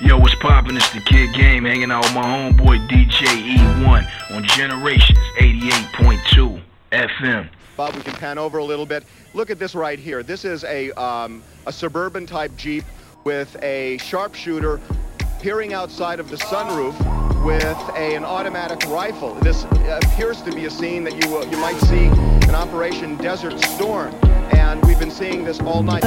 Yo, what's poppin'? It's the Kid Game, hanging out with my homeboy DJ E1 on Generations 88.2 FM. Bob, we can pan over a little bit. Look at this right here. This is a suburban type Jeep with a sharpshooter peering outside of the sunroof with an automatic rifle. This appears to be a scene that you might see in Operation Desert Storm, and we've been seeing this all night.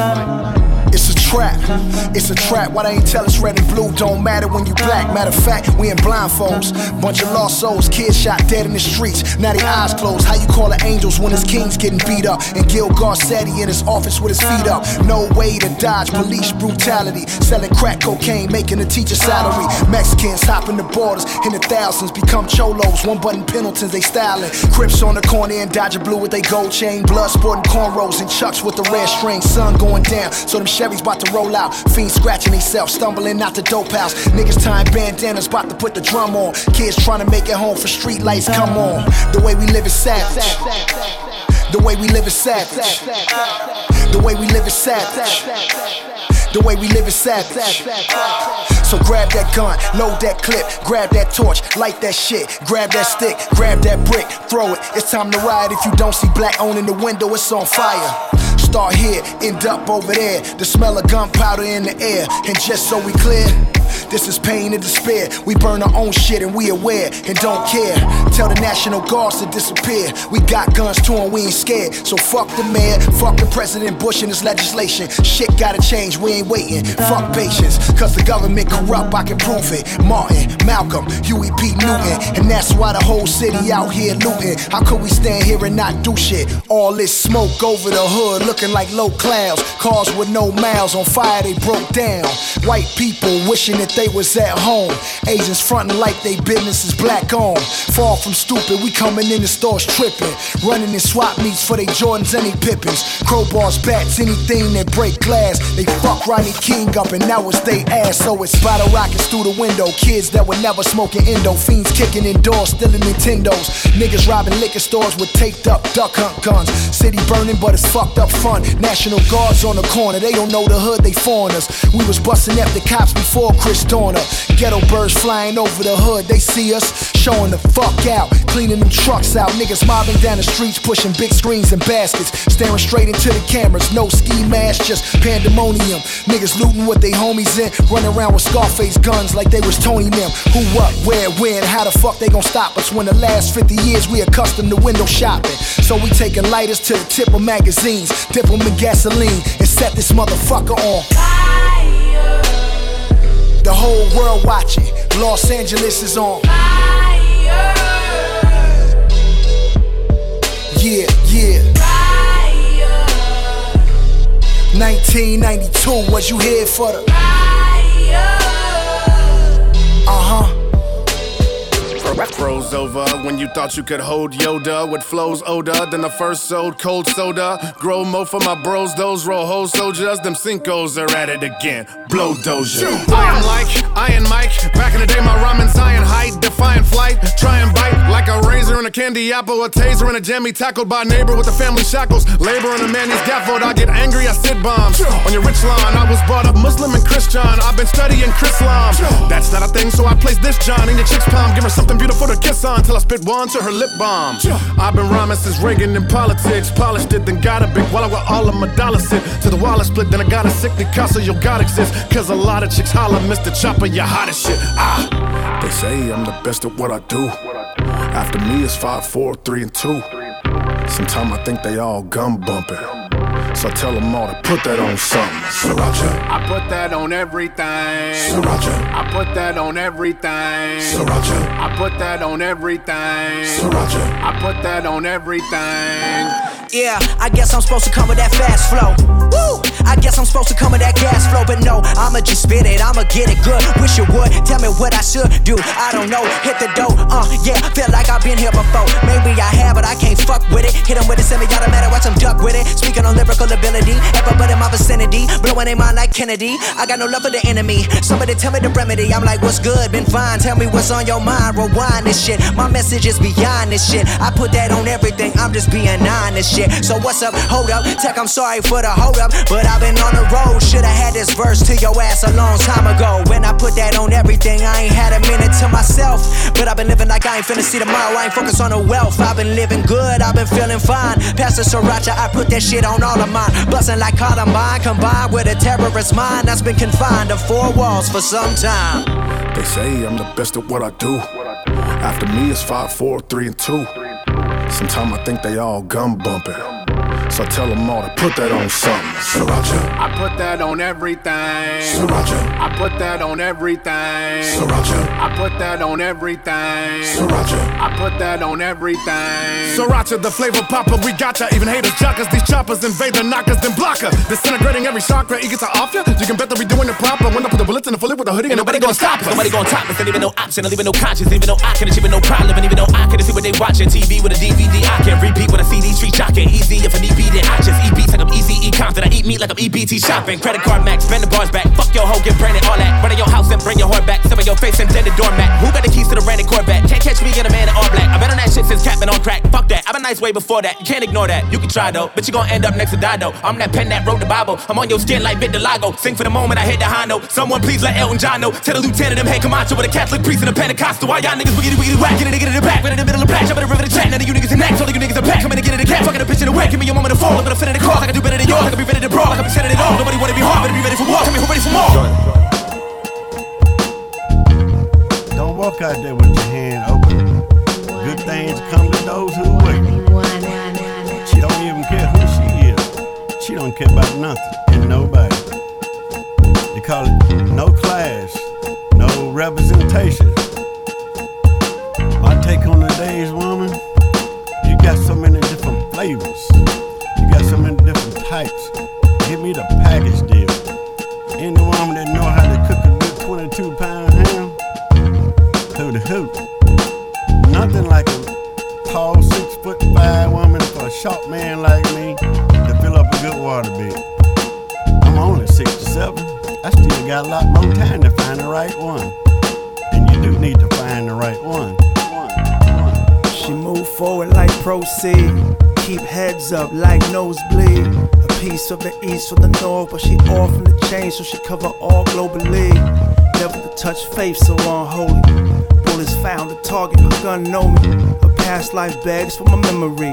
It's a trap. Why they ain't tell us red and blue don't matter when you black? Matter of fact, we in blindfolds. Bunch of lost souls, kids shot dead in the streets. Now they eyes closed. How you call it angels when his king's getting beat up? And Gil Garcetti in his office with his feet up. No way to dodge police brutality. Selling crack cocaine, making a teacher salary. Mexicans hopping the borders in the thousands. Become cholos, one button Pendletons, they styling. Crips on the corner and Dodger blue with they gold chain. Blood sporting cornrows and chucks with the red string. Sun going down, so them Chevy's about to roll out. Fiends scratching themselves, stumbling out the dope house. Niggas tying bandanas, about to put the drum on. Kids trying to make it home for street lights, come on. The way we live is savage. The way we live is savage. The way we live is savage. The way we live is savage. So grab that gun, load that clip, grab that torch, light that shit, grab that stick, grab that brick, throw it. It's time to riot. If you don't see black on in the window, it's on fire. Start here, end up over there. The smell of gunpowder in the air. And just so we clear, this is pain and despair. We burn our own shit and we aware and don't care. Tell the National Guards to disappear. We got guns too and we ain't scared. So fuck the mayor, fuck the President Bush and his legislation. Shit gotta change, we ain't waiting. Fuck patience, cause the government corrupt, I can prove it. Martin, Malcolm, Huey P Newton. And that's why the whole city out here looting. How could we stand here and not do shit? All this smoke over the hood looking like low clouds. Cars with no miles on fire, they broke down. White people wishing that they was at home. Asians frontin' like they business is black on. Far from stupid, we coming in the stores tripping, running in swap meets for they Jordans and they Pippins. Crowbars, bats, anything that break glass. They fuck Ronnie King up and now it's they ass. So it's spider rockets through the window. Kids that were never smoking Indo. Fiends kicking indoors, stealing Nintendos. Niggas robbing liquor stores with taped up duck hunt guns. City burning but it's fucked up fun. National Guards on the corner, they don't know the hood, they foreigners. We was busting up the cops before Chris Dorner. Ghetto birds flying over the hood, they see us, showing the fuck out, cleaning them trucks out. Niggas mobbing down the streets, pushing big screens and baskets, staring straight into the cameras, no ski mask, just pandemonium. Niggas looting what they homies in, running around with Scarface guns like they was Tony them. Who, what, where, when, how the fuck they gon' stop us when the last 50 years we accustomed to window shopping? So we taking lighters to the tip of magazines, dip them in gasoline, and set this motherfucker on fire. The whole world watching, Los Angeles is on fire. Yeah, yeah. Fire. 1992, was you here for the fire? Froze over when you thought you could hold Yoda with flows older than the first sold cold soda. Grow mo for my bros, those roll whole soldiers. Them Cinco's are at it again. Blow Doja. I am like Iron Mike. Back in the day, my ramen's iron height. Defiant flight. Try and bite like a razor and a candy apple. A taser and a jammy. Tackled by a neighbor with the family shackles. Laboring a man, he's gaffled. I get angry, I sit bombs. On your rich line, I was brought up Muslim and Christian. I've been studying Chrislam. That's not a thing, so I place this John in your chick's palm. Give her something beautiful to kiss on till I spit one to her lip balm. I've been rhyming since Reagan in politics. Polished it, then got a big while I got all of my dollars sit. To the wallet split, then I got a sick Picasso, you gotta exist. Cause a lot of chicks holler, Mr. Chopper, you hot as shit. Ah, they say I'm the best at what I do. After me is 5, 4, 3, and 2. Sometimes I think they all gum bumping. So I tell them all to put that on something. Sriracha. I put that on everything. Sriracha. I put that on everything. Sriracha. I put that on everything. Sriracha. I put that on everything. Yeah, I guess I'm supposed to come with that fast flow. Woo! I guess I'm supposed to come with that gas flow. But no, I'ma just spit it, I'ma get it good. Wish you would, tell me what I should do. I don't know, hit the dough, yeah. Feel like I've been here before. Maybe I have, but I can't fuck with it. Hit him with a semi-automatic, watch him duck with it. Speaking on lyrical ability, everybody in my vicinity. Blowing their mind like Kennedy. I got no love for the enemy. Somebody tell me the remedy. I'm like, what's good, been fine. Tell me what's on your mind, rewind this shit. My message is beyond this shit. I put that on everything, I'm just being honest shit. shit. So what's up? Hold up. Tech, I'm sorry for the hold up, but I've been on the road. Should've had this verse to your ass a long time ago. When I put that on everything, I ain't had a minute to myself. But I've been living like I ain't finna see tomorrow. I ain't focused on the wealth. I've been living good. I've been feeling fine. Pastor Sriracha, I put that shit on all of mine. Bustin' like Columbine, combined with a terrorist mind that's been confined to four walls for some time. They say I'm the best at what I do. After me is 5, 4, 3, and 2. Sometimes I think they all gum bumping, so I tell them all to put that on something. Sriracha, I put that on everything. Sriracha, I put that on everything. Sriracha, I put that on everything. Sriracha, I put that on everything. Sriracha, the flavor popper, we gotcha. Even haters jock us, these choppers invade the knockers, then block her. Disintegrating every chakra, eager to offer. You can bet that we doing it proper. When I put the bullets in the fully with the hoodie, and nobody gonna stop us. Nobody gonna top us, ain't even no option, not even no conscience, even though I can achieve no problem, and even though I can see what they watching. TV with a DVD, I can repeat when I see these street jocking. Easy if I need. Then I just eat beats like I'm easy E confident. I eat meat like I'm EBT shopping. Credit card max, spend the bars back. Fuck your hoe, get branded, all that. Run in your house and bring your whore back. Step in your face and then the doormat. Who got the keys to the rented Corvette? Can't catch me in a man in all black. I've been on that shit since Cap been on crack. Fuck that, I've been nice way before that. You can't ignore that. You can try though, but you gon' end up next to Dido. I'm that pen that wrote the Bible. I'm on your skin like Vin Delago. Sing for the moment, I hit the Hondo. Someone please let Elton John know. Tell the lieutenant them, hey Camacho with a Catholic priest and a Pentecostal. Why y'all niggas wiggity whack? Get a nigga to the back, right in the middle of the patch. I'm in the river to chat. None of you niggas in next, all you niggas are back. Come in and get in the cat, fucking a bitch in the whack. Give me your moment to fall, I'm gonna fit in the cause. I can do better than yours, I can be ready to brawl, I can be setting it all. Nobody wanna be hard, better be ready for war. Tell me who ready for more. Don't walk out there with your hand open. Good things come to those who wait. She don't even care who she is. She don't care about nothing and nobody. They call it no class, no representation. My take on today's woman, you got so many different flavors. You got so many different types. Give me the package deal. Any woman that know how to cook a good 22-pound ham, through the hoop. Nothing like a tall 6'5" woman for a short man like me to fill up a good water bed. I'm only 67. I still got a lot more time to find the right one. And you do need to find the right one. She move forward like proceed. Keep heads up like nosebleed. A piece of the east from the north, but she off from the chain, so she cover all globally. Never to touch faith, so unholy. Bullets found a target, her gun know me. Her past life begs for my memory.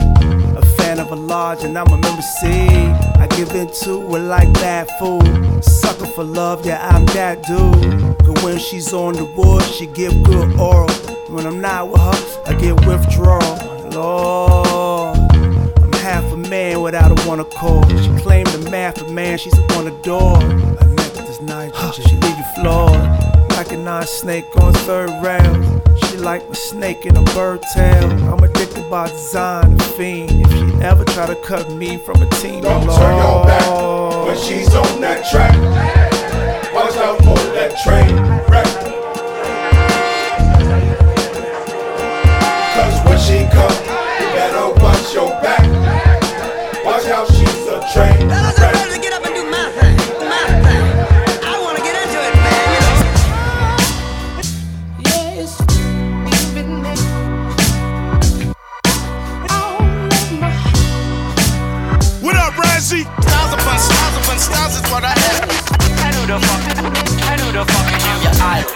A fan of a lodge and I'm a member C. I give in to it like bad food. Sucker for love, yeah I'm that dude. But when she's on the wood, she give good oral. When I'm not with her, I get withdrawal. Lord, I'm half a man without a one accord. She claimed the math, but man, she's up on the door. I met this night, she leave you flawed. Recognize snake on third round. She like my snake in a bird tail. I'm addicted by design, a fiend. If she ever try to cut me from a team, don't Lord. Turn your back when she's on that track. Watch out for that train wreck. She come, you better watch your back. Watch how she's a train. Fellas, I'm ready to get up and do my thing. I wanna get into it, man. Yes, even me. What up, Razzie? Styles upon styles is what I have. I knew the fucking I'm your idol.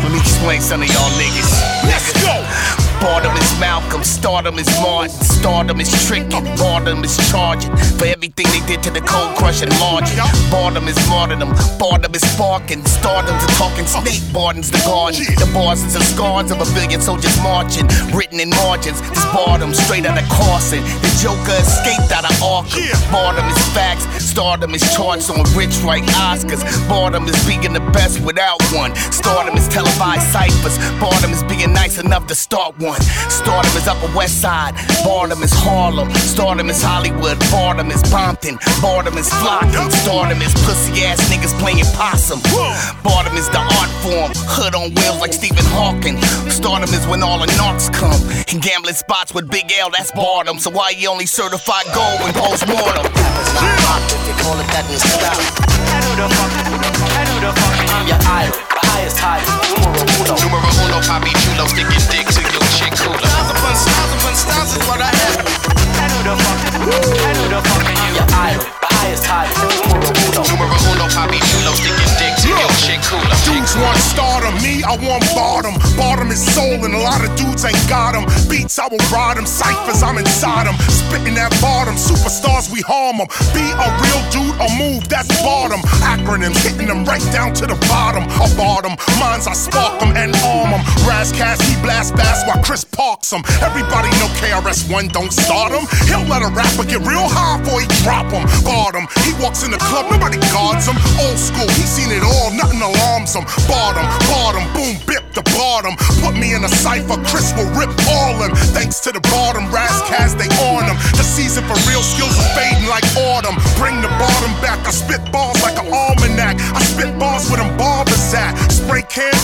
Let me explain some of y'all niggas. Let's go! Bottom is Malcolm, stardom is Martin, stardom is tricking, bottom is charging for everything they did to the cold crushing margin. Bottom is martyrdom, bottom is sparking, stardom's a talking snake, Barton's the garden. The bars is the scars of a billion soldiers marching, written in margins. This bottom straight out of Carson, the Joker escaped out of Arkham. Bottom is facts, stardom is charged on rich like Oscars. Bottom is being the best without one. Stardom is televised ciphers, bottom is being nice enough to start one. Stardom is Upper West Side, Boredom is Harlem, Stardom is Hollywood, Boredom is Bompton, Boredom is Flockham, Stardom is pussy ass niggas playing possum. Boredom is the art form, hood on wheels like Stephen Hawking. Stardom is when all the narcs come, and gambling spots with Big L, that's boredom. So why you only certified gold when post-mortem? It's not pop if you call it that and stop. I know the fuck, I'm your idol, the highest title, numero uno, Papi Chulo, sticking dick to your chick. Styles upon styles is what I have. I want bottom. Bottom is soul, and a lot of dudes ain't got them. Beats, I will ride them. Ciphers, I'm inside them. Spitting that bottom. Superstars, we harm them. Be a real dude or move, that's bottom. Acronyms, hitting them right down to the bottom. I bought them. Mines, I spark them and arm them. Ras Kass, he blast bass while Chris parks them. Everybody know KRS-One don't start him. He'll let a rapper get real high before he drop him. Barred him. He walks in the club, nobody guards him. Old school, he seen it all, nothing alarms him. Barred him, boom, bip, the bottom. Put me in a cypher, Chris will rip all him. Thanks to the bottom, Ras Kass, they on him. The season for real skills are fading like autumn. Bring the bottom back, I spit balls like an almanac. I spit balls where them barbers at. Spray cans,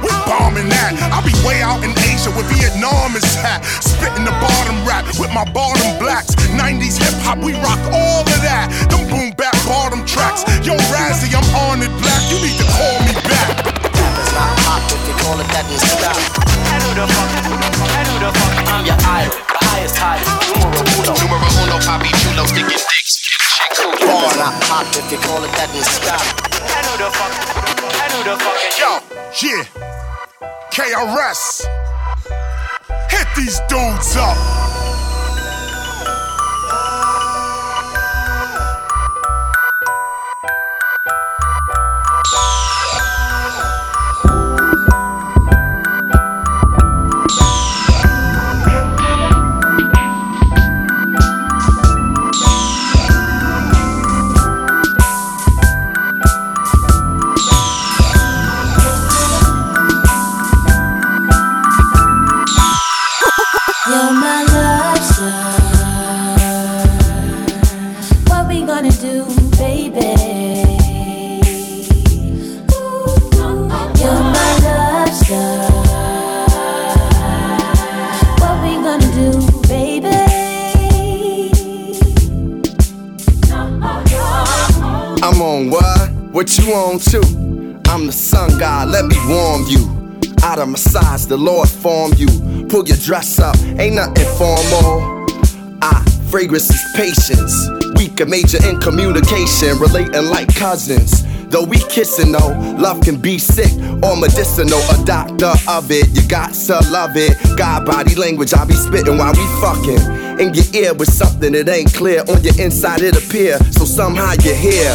we bombing that. I'll be way out in Asia where Vietnam is at. Spitting the bottom rap with my bottom blacks. 90s hip hop, we rock all of that. Them boom bap bottom tracks. Yo, Razzie, I'm on it black. You need to call me back. It's not pop if you call it that and stop. I know the fuck. I know the fuck. I'm your idol. The highest high. Numero uno, papi chulo, sticking sticks. It's not pop if you call it that and stop. I know the fuck. I know the fuck. Yo, yeah. KRS. Hit these dudes up. What you on to? I'm the sun god, let me warm you. Out of my size, the Lord formed you. Pull your dress up, ain't nothing formal. Fragrance is patience. Weaker major in communication, relating like cousins. Though we kissing though, love can be sick or medicinal. A doctor of it, you got to love it. God body language, I be spitting while we fucking. In your ear with something that ain't clear. On your inside it appear, so somehow you're here.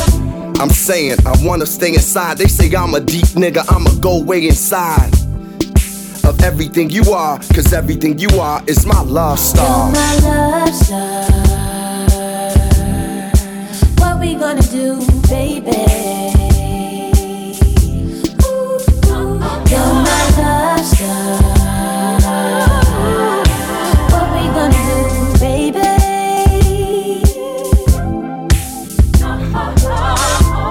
I'm saying, I wanna stay inside. They say I'm a deep nigga, I'ma go way inside of everything you are, cause everything you are is my love star. You're my love star. What we gonna do, baby? Ooh, you're my love star. What we gonna do, baby?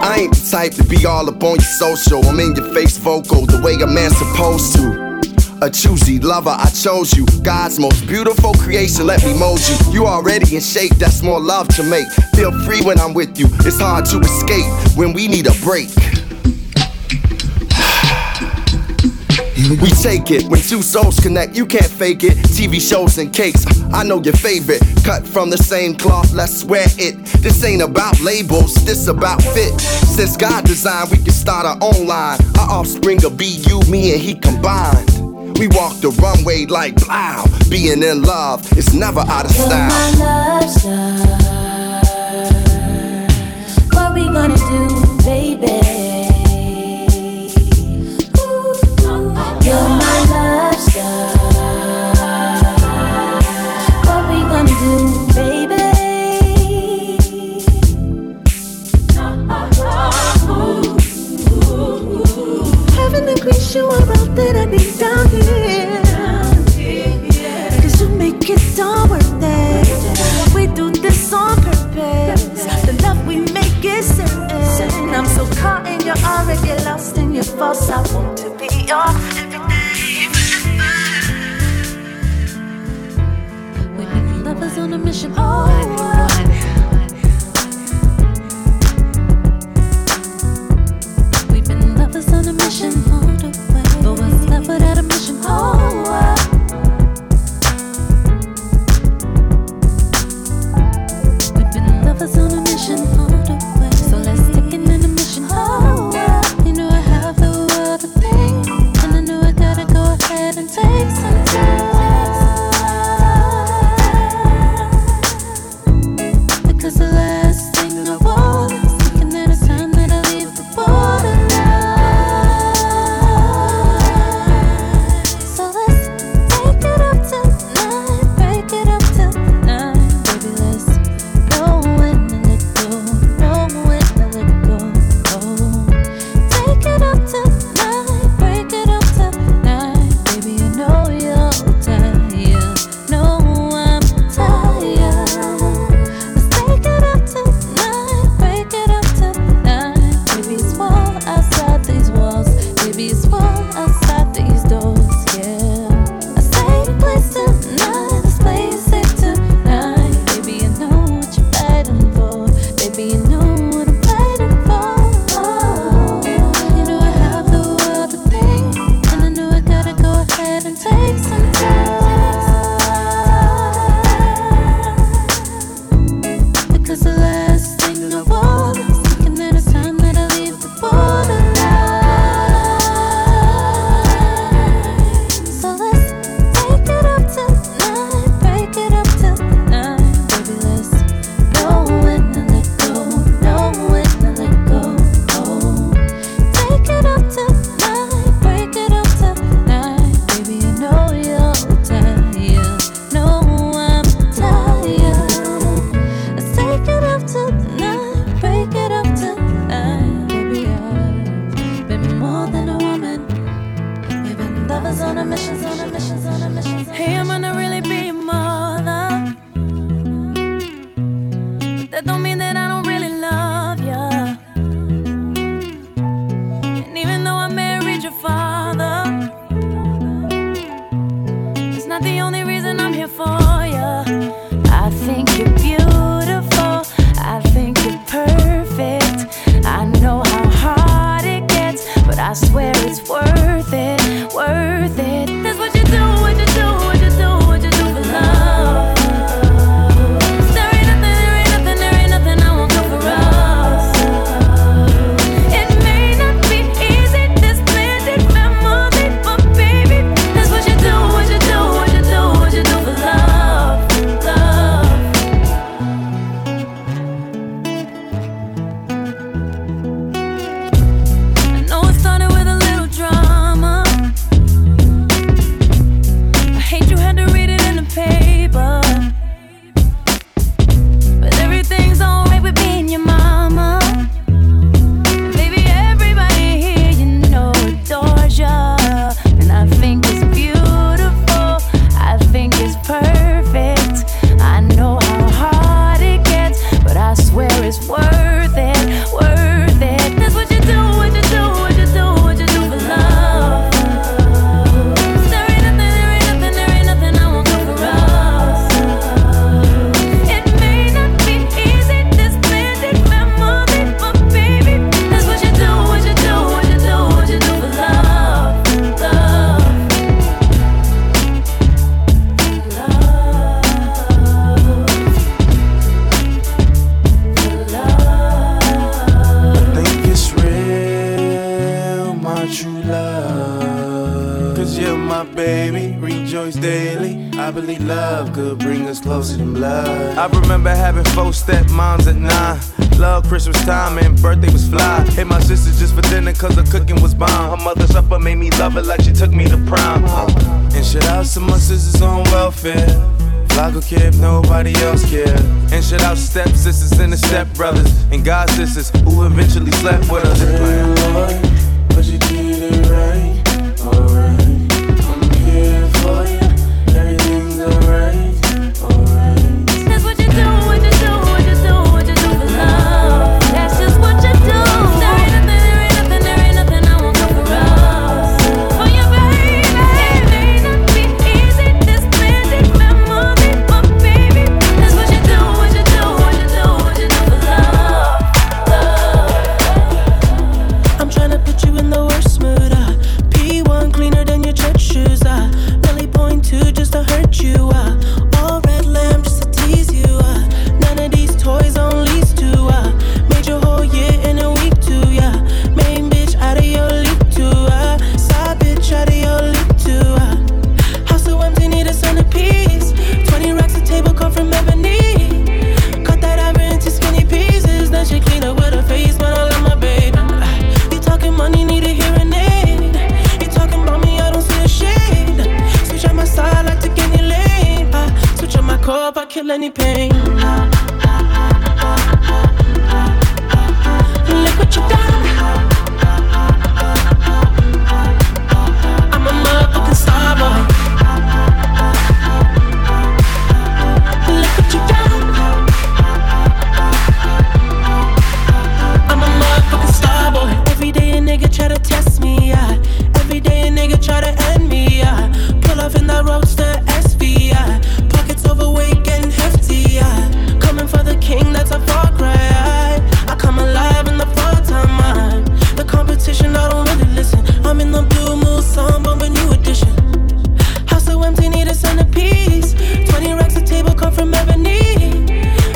I ain't the type to be all up on your social. I'm in your face vocal, the way a man's supposed to. A choosy lover, I chose you. God's most beautiful creation, let me mold you. You already in shape, that's more love to make. Feel free when I'm with you, it's hard to escape when we need a break. We take it when two souls connect, you can't fake it. TV shows and cakes, I know your favorite. Cut from the same cloth, let's wear it. This ain't about labels, this about fit. Since God designed, we can start our own line. Our offspring will be you, me, and he combined. We walk the runway like blow. Being in love is never out of style. You're my love star. What we gonna do, baby? You're my love star. What we gonna do, baby? Heaven and grace, you are all that I need down here. Cause you make it all worth it. We do this on purpose. The love we make is certain. I'm so caught in your aura, get lost in your false. I want to be your. Lovers on a mission. Oh, we've been lovers on a mission. But was love without a mission? Oh. I swear it's worth it, worth it. That's what you do, what you do, what you do, what you do for love. There ain't nothing, there ain't nothing, there ain't nothing I won't do for us. It may not be easy, there's plenty family, but baby, that's what you do, what you do, what you do, what you do for love, love. I know it started with a little drama. I hate you had to read it in the paper, but everything's alright with me and your mama. Baby, everybody here, you know, adores ya. And I think it's beautiful, I think it's perfect. I know how hard it gets, but I swear it's worth it, worth it. That's what you do, what you do, what you do, what you do for love. There ain't nothing, there ain't nothing, there ain't nothing I won't do for us. It may not be easy, there's plenty family, but baby, that's what you do, what you do, what you do, what you do for love, love. Think it's real, my true love. Cause you're my baby, rejoice daily. I believe love could bring us closer than blood. I remember having four stepmoms at 9. Love Christmas time and birthday was fly. Hit my sister just for dinner cause her cooking was bomb. Her mother's supper made me love her like she took me to prom. And shout out to my sisters on welfare. I could care if nobody else care. And shout out step sisters and the step brothers and god sisters who eventually slept with us. Lord, but you did it right, alright. I'm here for you, everything's alright, alright. That's what you do, what you do, what you do, what you do for love. That's just what you do. There ain't nothing, there ain't nothing, there ain't nothing I won't do for us. For your baby, it may not be easy. There's plenty family, but baby, that's what you do, what you do, what you do, what you do for love, love. I'm tryna put you in the worst mood. P1 cleaner than your church shoes. Belly point two just to hurt you. All red lamb just to tease you. None of these toys on lease too. Made your whole year in a week too. Main bitch out of your league too. Side bitch out of your league too. House so empty need a centerpiece. 20 racks a table come from ebony. Cut that ivory into skinny pieces. Then she clean up with her face, but I love my baby. You talking money, need a hearing aid. You talking about me, I don't see a shade. Switch on my side, like to any lane. Switch on my core, I kill any pain. Look what you done. I'm a motherfucking star boy. Look what you done. I'm a motherfucking star boy. Every day a nigga try to test me, yeah. Every day a nigga try to end me, yeah. Pull off in that roadster SV, yeah. Pockets overweight and hefty, yeah. Coming for the king, that's a far cry. I come alive in the fall time. The competition, I don't really listen. I'm in the blue mood, some bomb a new edition. House so empty, need a centerpiece. 20 racks a table come from ebony.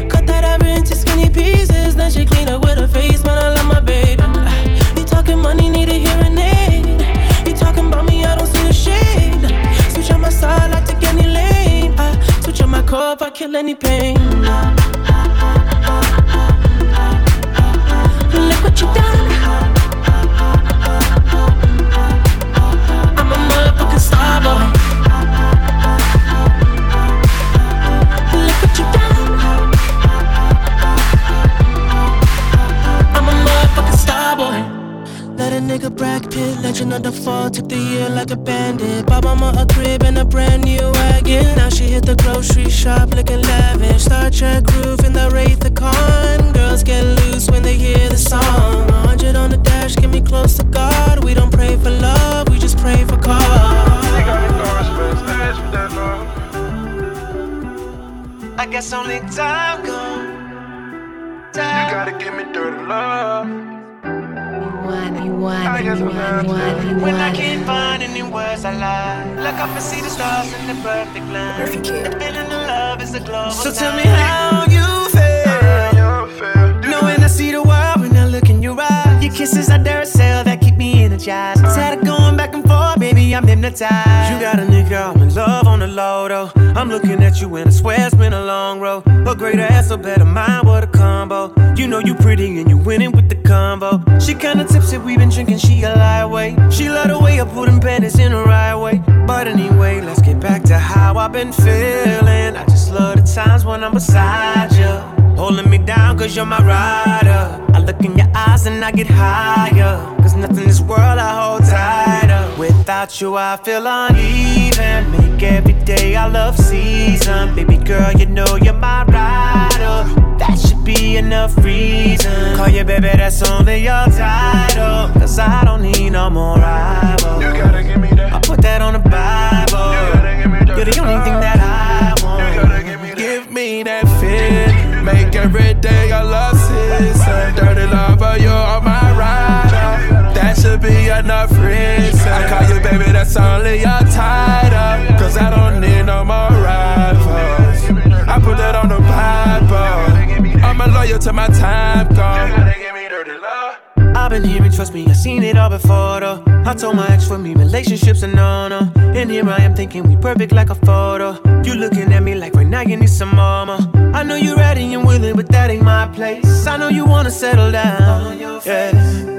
Cut that ivory into skinny pieces. Then she clean up with her face, man, I love my baby. You talking money, need a hearing aid. You talking about me, I don't see a shade. Switch on my side, I take any lane. I switch on my core, I kill any pain. Look what you done. I'm a motherfucking star boy. Look what you done. I'm a motherfucking star boy. Let a nigga brag pit, legend of the fall, took the year like a bandit. Bought mama a crib and a brand new wagon. Now she hit the grocery shop looking lavish. Star Trek roof in the Wraith the Con. Girls get loose when they hear the song. 100 on the dash, get me close to God. We don't pray for love, we just pray for cause. I guess only time goes. You gotta give me dirty love. you want. When I can't find any words, I lie. Look up and see the stars in the perfect line. Perfect. The feeling of love is a global. So tell me how you feel. Knowing I see the world when I look in your eyes. Your kisses are Duracell that keep me energized. Tired of going back and forth, baby, I'm hypnotized. You got a nigga, I'm in love on the low, though. I'm looking at you and I swear it's been a long road. A greater ass, a better mind, what a combo. You know you pretty and you winning with the combo. She kinda tipsy, we been drinking, she a lightweight. She love the way I put them panties in the right way. But anyway, let's get back to how I've been feeling. I just love the times when I'm beside you, holding me down cause you're my rider. I look in your eyes and I get higher, cause nothing in this world I hold tighter. Without you I feel uneven. Every day I love season. Baby girl, you know you're my rider. That should be enough reason. Call you baby, that's only your title. Cause I don't need no more rival. You gotta give me that. I put that on the Bible. You gotta give me that. You're the only thing that I want. You gotta give me that. Give me that fit. Make every day I love season. Dirty lover, you're on my rider. That should be enough reason. I call you baby, that's only your title. Cause I don't need no more rivals. I put that on the Bible. I'm a lawyer till my time gone. I've been here and trust me, I've seen it all before though. I told my ex for me, relationships are no-no. And here I am thinking we perfect like a photo. You looking at me like right now you need some mama. I know you're ready and willing, but that ain't my place. I know you wanna settle down. Yeah.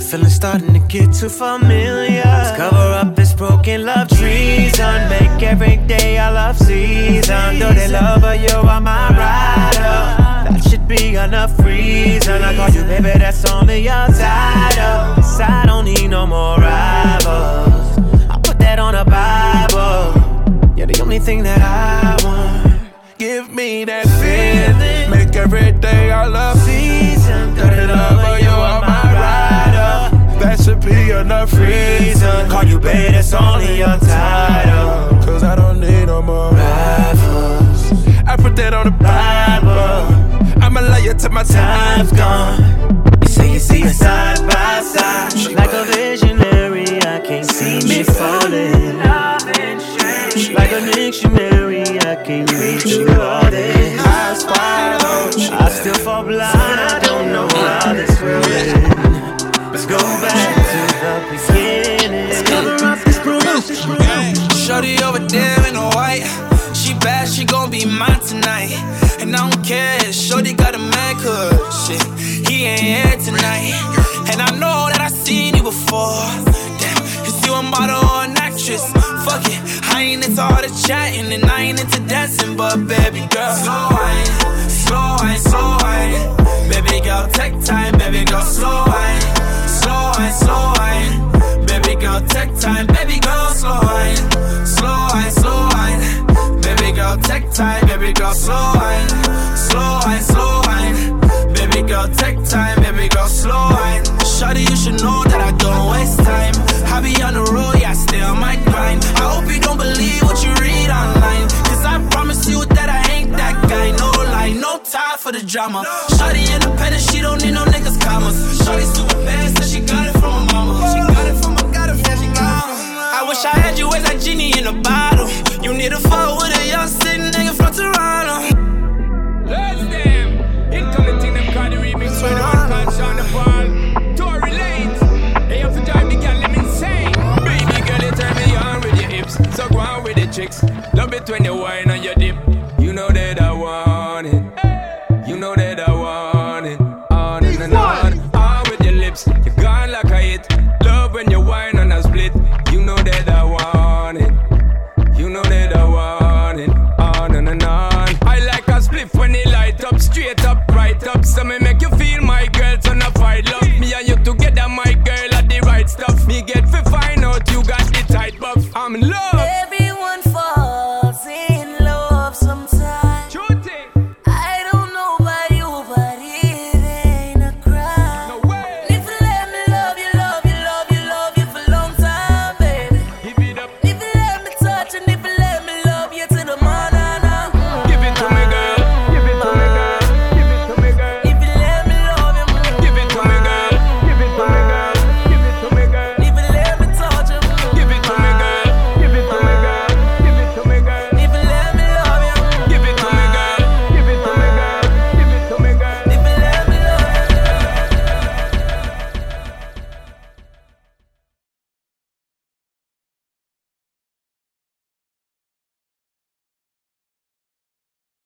Feeling starting to get too familiar. Let's cover up this broken love treason. Make every day our love season. Though they love her, you are my rider. That should be enough reason. I call you baby, that's only your title. Cause I don't need no more rivals. I put that on a Bible. You're the only thing that I want. Give me that feeling. Make every day our love season. Though they love her, you are my rider. That should be enough reason. Call you babe, that's only your title. Cause I don't need no more rivals. I put that on the Bible. I'm a liar till my time's gone. You say you see us side by side. She like a visionary, I can't see me falling. Like a dictionary, I can't reach you all this. Eyes wide open, I still fall blind. I don't know how this will end. Let's go back to the beginning. Let's cover up this bruise. Shorty over there in the white. She bad, she gon' be mine tonight. And I don't care, shorty got a man, cause shit, he ain't here tonight. And I know that I seen you before. Damn, cause you a model or an actress. Fuck it, I ain't into all the chatting and I ain't into dancing. But baby girl, slow wine, slow wine, slow wine. Baby girl, take time, baby girl, slow wine. Slow wine, slow wine. Baby girl, take time. Baby girl, slow wine. Slow wine, slow wine. Baby girl, take time. Baby girl, slow wine. Slow wine, slow wine. Baby girl, take time. Baby girl, slow wine. Shawty, you should know that I don't waste time. I be on the road, yeah, I stay on my grind. I hope you don't believe what you read online. Cause I promise you that I ain't that guy. No lie, no time for the drama.